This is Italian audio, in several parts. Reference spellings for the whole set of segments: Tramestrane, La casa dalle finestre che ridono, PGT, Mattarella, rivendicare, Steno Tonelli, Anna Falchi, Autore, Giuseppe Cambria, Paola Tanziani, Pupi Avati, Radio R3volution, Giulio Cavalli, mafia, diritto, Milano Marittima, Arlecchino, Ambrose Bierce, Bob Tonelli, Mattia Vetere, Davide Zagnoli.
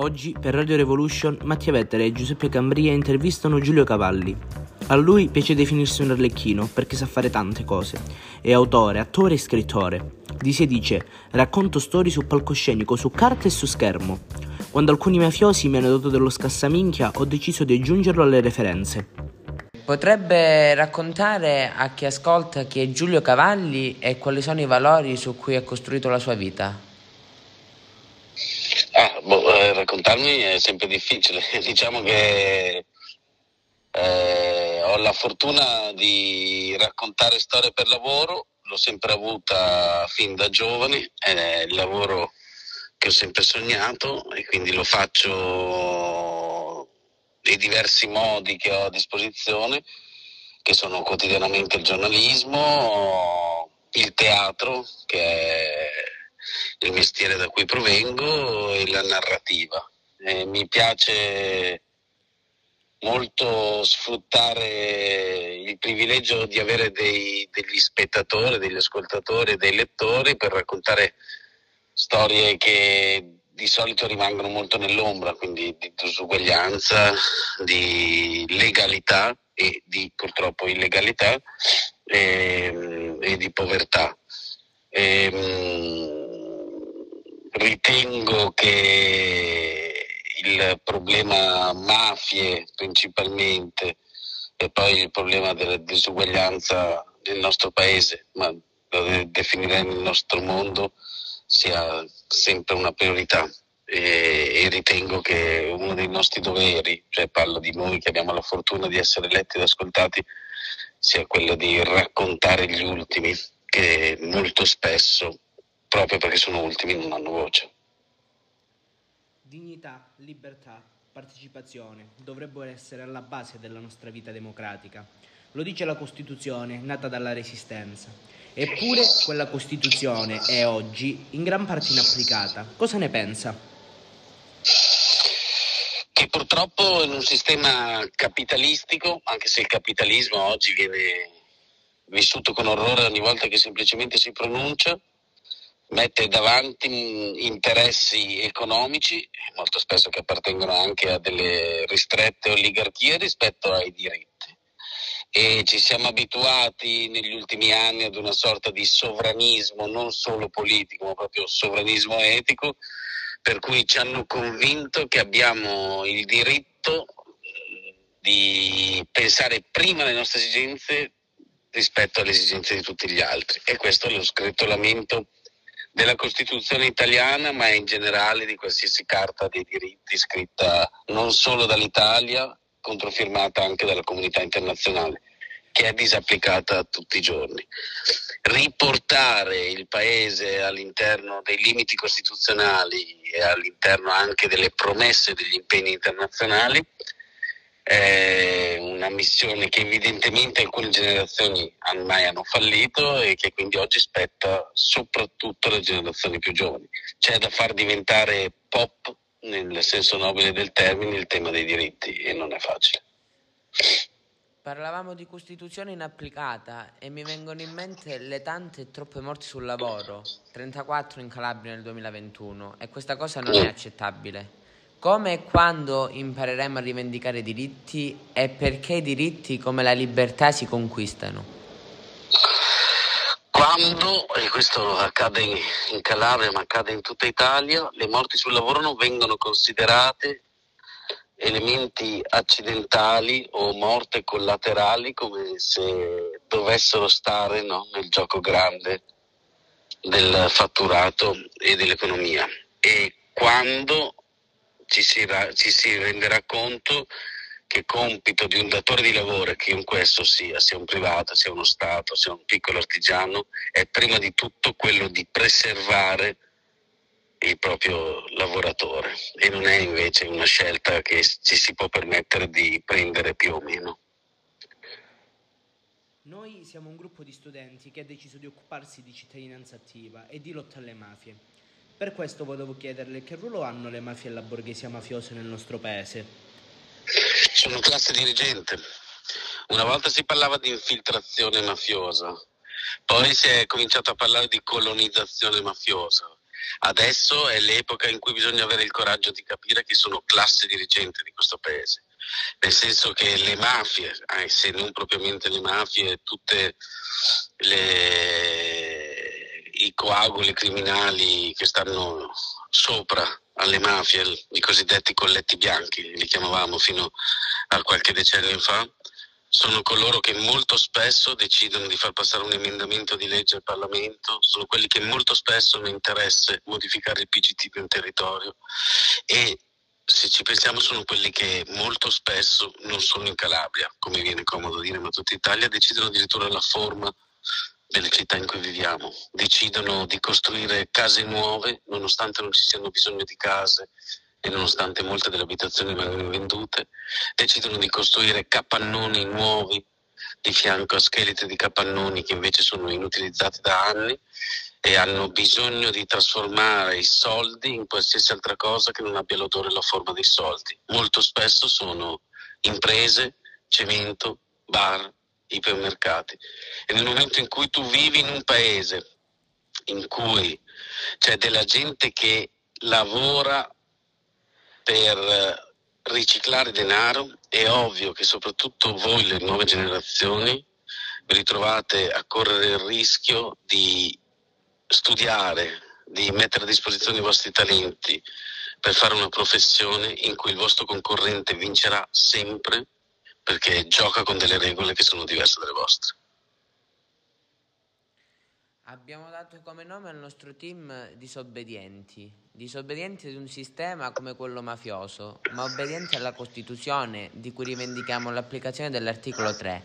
Oggi per Radio R3volution Mattia Vetere e Giuseppe Cambria intervistano Giulio Cavalli. A lui piace definirsi un arlecchino perché sa fare tante cose. È autore, attore e scrittore. Di sé dice: racconto storie su palcoscenico, su carta e su schermo. Quando alcuni mafiosi mi hanno dato dello scassaminchia ho deciso di aggiungerlo alle referenze. Potrebbe raccontare a chi ascolta chi è Giulio Cavalli e quali sono i valori su cui ha costruito la sua vita? Raccontarmi è sempre difficile. Diciamo che ho la fortuna di raccontare storie per lavoro, l'ho sempre avuta fin da giovane, è il lavoro che ho sempre sognato e quindi lo faccio nei diversi modi che ho a disposizione, che sono quotidianamente il giornalismo, il teatro, che è il mestiere da cui provengo, e la narrativa. Mi piace molto sfruttare il privilegio di avere degli spettatori, degli ascoltatori, dei lettori per raccontare storie che di solito rimangono molto nell'ombra, quindi di disuguaglianza, di legalità e di purtroppo illegalità e di povertà. Ritengo che il problema mafie principalmente e poi il problema della disuguaglianza nel nostro paese, ma lo definirei nel nostro mondo, sia sempre una priorità e ritengo che uno dei nostri doveri, cioè parlo di noi che abbiamo la fortuna di essere letti ed ascoltati, sia quello di raccontare gli ultimi che molto spesso, proprio perché sono ultimi, non hanno voce. Dignità, libertà, partecipazione dovrebbero essere alla base della nostra vita democratica. Lo dice la Costituzione, nata dalla Resistenza. Eppure quella Costituzione è oggi in gran parte inapplicata. Cosa ne pensa? Che purtroppo in un sistema capitalistico, anche se il capitalismo oggi viene vissuto con orrore ogni volta che semplicemente si pronuncia, mette davanti interessi economici, molto spesso che appartengono anche a delle ristrette oligarchie rispetto ai diritti. E ci siamo abituati negli ultimi anni ad una sorta di sovranismo, non solo politico, ma proprio sovranismo etico, per cui ci hanno convinto che abbiamo il diritto di pensare prima alle nostre esigenze rispetto alle esigenze di tutti gli altri. E questo è lo sgretolamento della Costituzione italiana, ma in generale di qualsiasi carta dei diritti scritta non solo dall'Italia, controfirmata anche dalla comunità internazionale, che è disapplicata tutti i giorni. Riportare il Paese all'interno dei limiti costituzionali e all'interno anche delle promesse e degli impegni internazionali è una missione che evidentemente alcune generazioni ormai hanno fallito e che quindi oggi spetta soprattutto alle generazioni più giovani. C'è da far diventare pop, nel senso nobile del termine, il tema dei diritti, e non è facile. Parlavamo di Costituzione inapplicata e mi vengono in mente le tante e troppe morti sul lavoro, 34 in Calabria nel 2021, e questa cosa non è accettabile. Come e quando impareremo a rivendicare i diritti e perché i diritti come la libertà si conquistano? Quando, e questo accade in Calabria ma accade in tutta Italia, le morti sul lavoro non vengono considerate elementi accidentali o morte collaterali, come se dovessero stare nel gioco grande del fatturato e dell'economia. E quando ci si renderà conto che compito di un datore di lavoro, chiunque esso sia un privato, sia uno Stato, sia un piccolo artigiano, è prima di tutto quello di preservare il proprio lavoratore, e non è invece una scelta che ci si può permettere di prendere più o meno. Noi siamo un gruppo di studenti che ha deciso di occuparsi di cittadinanza attiva e di lotta alle mafie. Per questo volevo chiederle che ruolo hanno le mafie e la borghesia mafiosa nel nostro paese. Sono classe dirigente. Una volta si parlava di infiltrazione mafiosa, poi si è cominciato a parlare di colonizzazione mafiosa, Adesso è l'epoca in cui bisogna avere il coraggio di capire che sono classe dirigente di questo paese, nel senso che le mafie, se non propriamente le mafie, tutte i coaguli criminali che stanno sopra alle mafie, i cosiddetti colletti bianchi, li chiamavamo fino a qualche decennio fa, sono coloro che molto spesso decidono di far passare un emendamento di legge al Parlamento, sono quelli che molto spesso hanno interesse modificare il PGT di un territorio e, se ci pensiamo, sono quelli che molto spesso, non solo in Calabria, come viene comodo dire, ma tutta Italia, decidono addirittura la forma delle città in cui viviamo, decidono di costruire case nuove nonostante non ci siano bisogno di case e nonostante molte delle abitazioni vengano vendute, decidono di costruire capannoni nuovi di fianco a scheletri di capannoni che invece sono inutilizzati da anni e hanno bisogno di trasformare i soldi in qualsiasi altra cosa che non abbia l'odore e la forma dei soldi. Molto spesso sono imprese, cemento, bar, ipermercati. E nel momento in cui tu vivi in un paese in cui c'è della gente che lavora per riciclare denaro, è ovvio che soprattutto voi, le nuove generazioni, vi ritrovate a correre il rischio di studiare, di mettere a disposizione i vostri talenti per fare una professione in cui il vostro concorrente vincerà sempre, perché gioca con delle regole che sono diverse dalle vostre. Abbiamo dato come nome al nostro team disobbedienti ad un sistema come quello mafioso, ma obbedienti alla Costituzione, di cui rivendichiamo l'applicazione dell'articolo 3.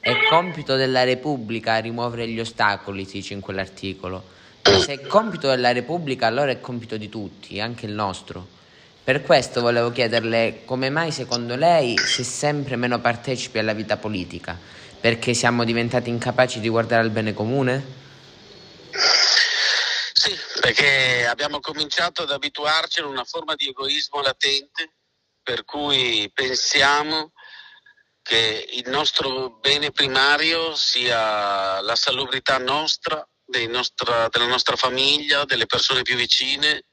È compito della Repubblica rimuovere gli ostacoli, si dice in quell'articolo. Ma se è compito della Repubblica, allora è compito di tutti, anche il nostro. Per questo volevo chiederle come mai secondo lei si è sempre meno partecipi alla vita politica, perché siamo diventati incapaci di guardare al bene comune? Sì, perché abbiamo cominciato ad abituarci a una forma di egoismo latente, per cui pensiamo che il nostro bene primario sia la salubrità nostra, della nostra famiglia, delle persone più vicine,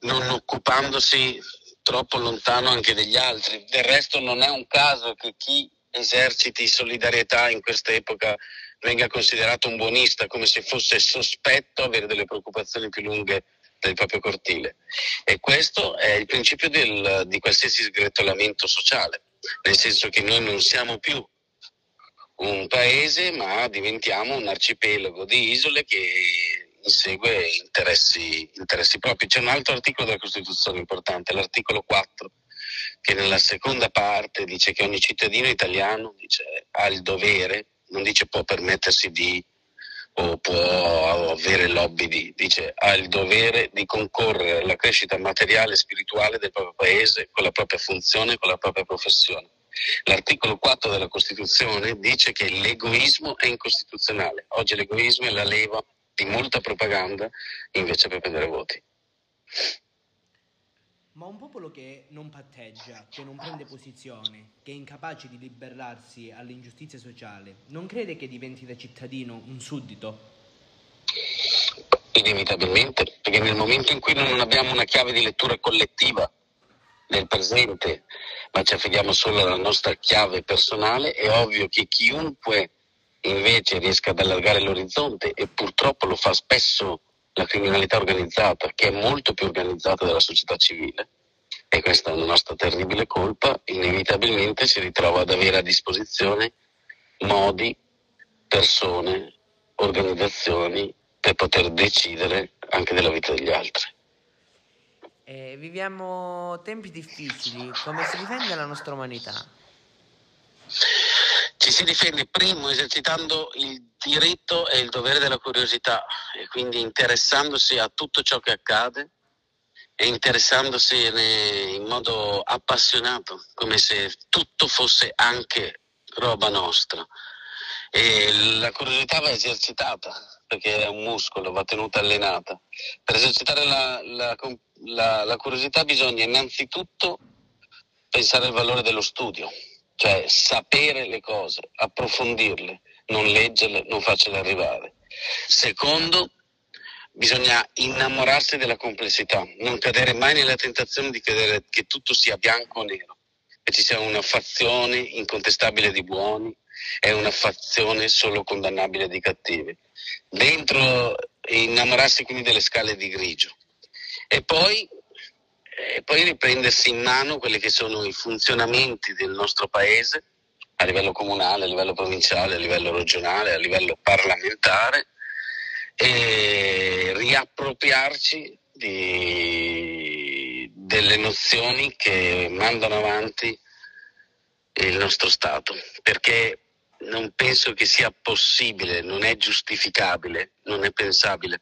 non occupandosi troppo lontano anche degli altri. Del resto non è un caso che chi eserciti solidarietà in questa epoca venga considerato un buonista, come se fosse sospetto avere delle preoccupazioni più lunghe del proprio cortile. E questo è il principio di qualsiasi sgretolamento sociale, nel senso che noi non siamo più un paese, ma diventiamo un arcipelago di isole che insegue interessi propri. C'è un altro articolo della Costituzione importante, l'articolo 4, che nella seconda parte dice che ogni cittadino italiano ha il dovere, non dice può permettersi di o può avere lobby di, dice ha il dovere di concorrere alla crescita materiale e spirituale del proprio paese con la propria funzione, con la propria professione. L'articolo 4 della Costituzione dice che l'egoismo è incostituzionale. Oggi l'egoismo è la leva di molta propaganda invece per prendere voti. Ma un popolo che non patteggia, che non prende posizione, che è incapace di liberarsi all'ingiustizia sociale, non crede che diventi da cittadino un suddito? Inevitabilmente, perché nel momento in cui noi non abbiamo una chiave di lettura collettiva del presente, ma ci affidiamo solo alla nostra chiave personale, è ovvio che chiunque invece riesca ad allargare l'orizzonte, e purtroppo lo fa spesso la criminalità organizzata, che è molto più organizzata della società civile, e questa è una nostra terribile colpa, inevitabilmente si ritrova ad avere a disposizione modi, persone, organizzazioni per poter decidere anche della vita degli altri. Viviamo tempi difficili, come si difende la nostra umanità? Ci si difende primo esercitando il diritto e il dovere della curiosità, e quindi interessandosi a tutto ciò che accade e interessandosene in modo appassionato, come se tutto fosse anche roba nostra. E la curiosità va esercitata, perché è un muscolo, va tenuta allenata. Per esercitare la curiosità bisogna innanzitutto pensare al valore dello studio. Cioè sapere le cose, approfondirle, non leggerle, non farcele arrivare. Secondo, Bisogna innamorarsi della complessità, non cadere mai nella tentazione di credere che tutto sia bianco o nero, e ci sia una fazione incontestabile di buoni e una fazione solo condannabile di cattivi. Dentro innamorarsi quindi delle scale di grigio e poi riprendersi in mano quelli che sono i funzionamenti del nostro paese a livello comunale, a livello provinciale, a livello regionale, a livello parlamentare, e riappropriarci delle nozioni che mandano avanti il nostro Stato, perché non penso che sia possibile, non è giustificabile, non è pensabile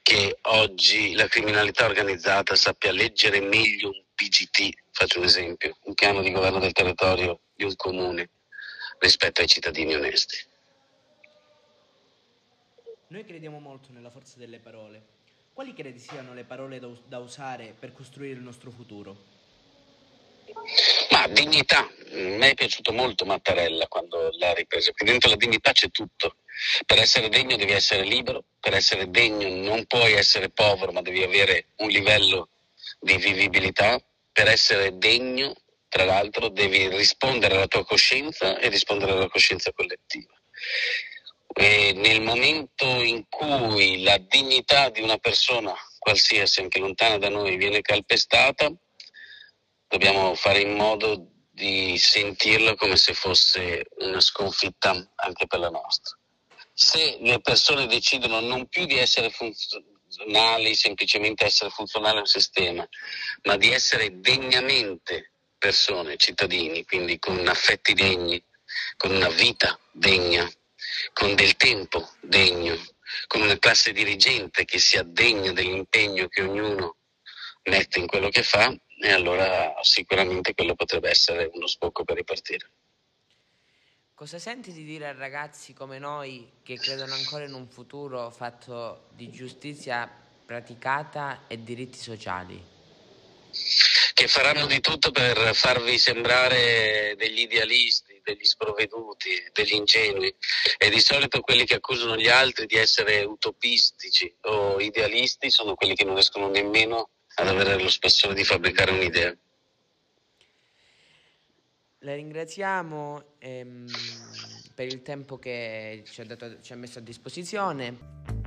che oggi la criminalità organizzata sappia leggere meglio un PGT, faccio un esempio, un piano di governo del territorio di un comune rispetto ai cittadini onesti. Noi crediamo molto nella forza delle parole. Quali credi siano le parole da usare per costruire il nostro futuro? Ma dignità. A me è piaciuto molto Mattarella quando l'ha ripreso, perché dentro la dignità c'è tutto. Per essere degno devi essere libero, per essere degno non puoi essere povero, ma devi avere un livello di vivibilità. Per essere degno, tra l'altro, devi rispondere alla tua coscienza e rispondere alla coscienza collettiva. E nel momento in cui la dignità di una persona, qualsiasi, anche lontana da noi, viene calpestata, dobbiamo fare in modo di sentirla come se fosse una sconfitta anche per la nostra. Se le persone decidono non più di essere funzionali, semplicemente essere funzionali a un sistema, ma di essere degnamente persone, cittadini, quindi con affetti degni, con una vita degna, con del tempo degno, con una classe dirigente che sia degna dell'impegno che ognuno mette in quello che fa, e allora sicuramente quello potrebbe essere uno sbocco per ripartire. Cosa senti di dire a ragazzi come noi che credono ancora in un futuro fatto di giustizia praticata e diritti sociali? Che faranno di tutto per farvi sembrare degli idealisti, degli sprovveduti, degli ingenui, e di solito quelli che accusano gli altri di essere utopistici o idealisti sono quelli che non riescono nemmeno ad avere lo spessore di fabbricare un'idea. La ringraziamo per il tempo che ci ha messo a disposizione.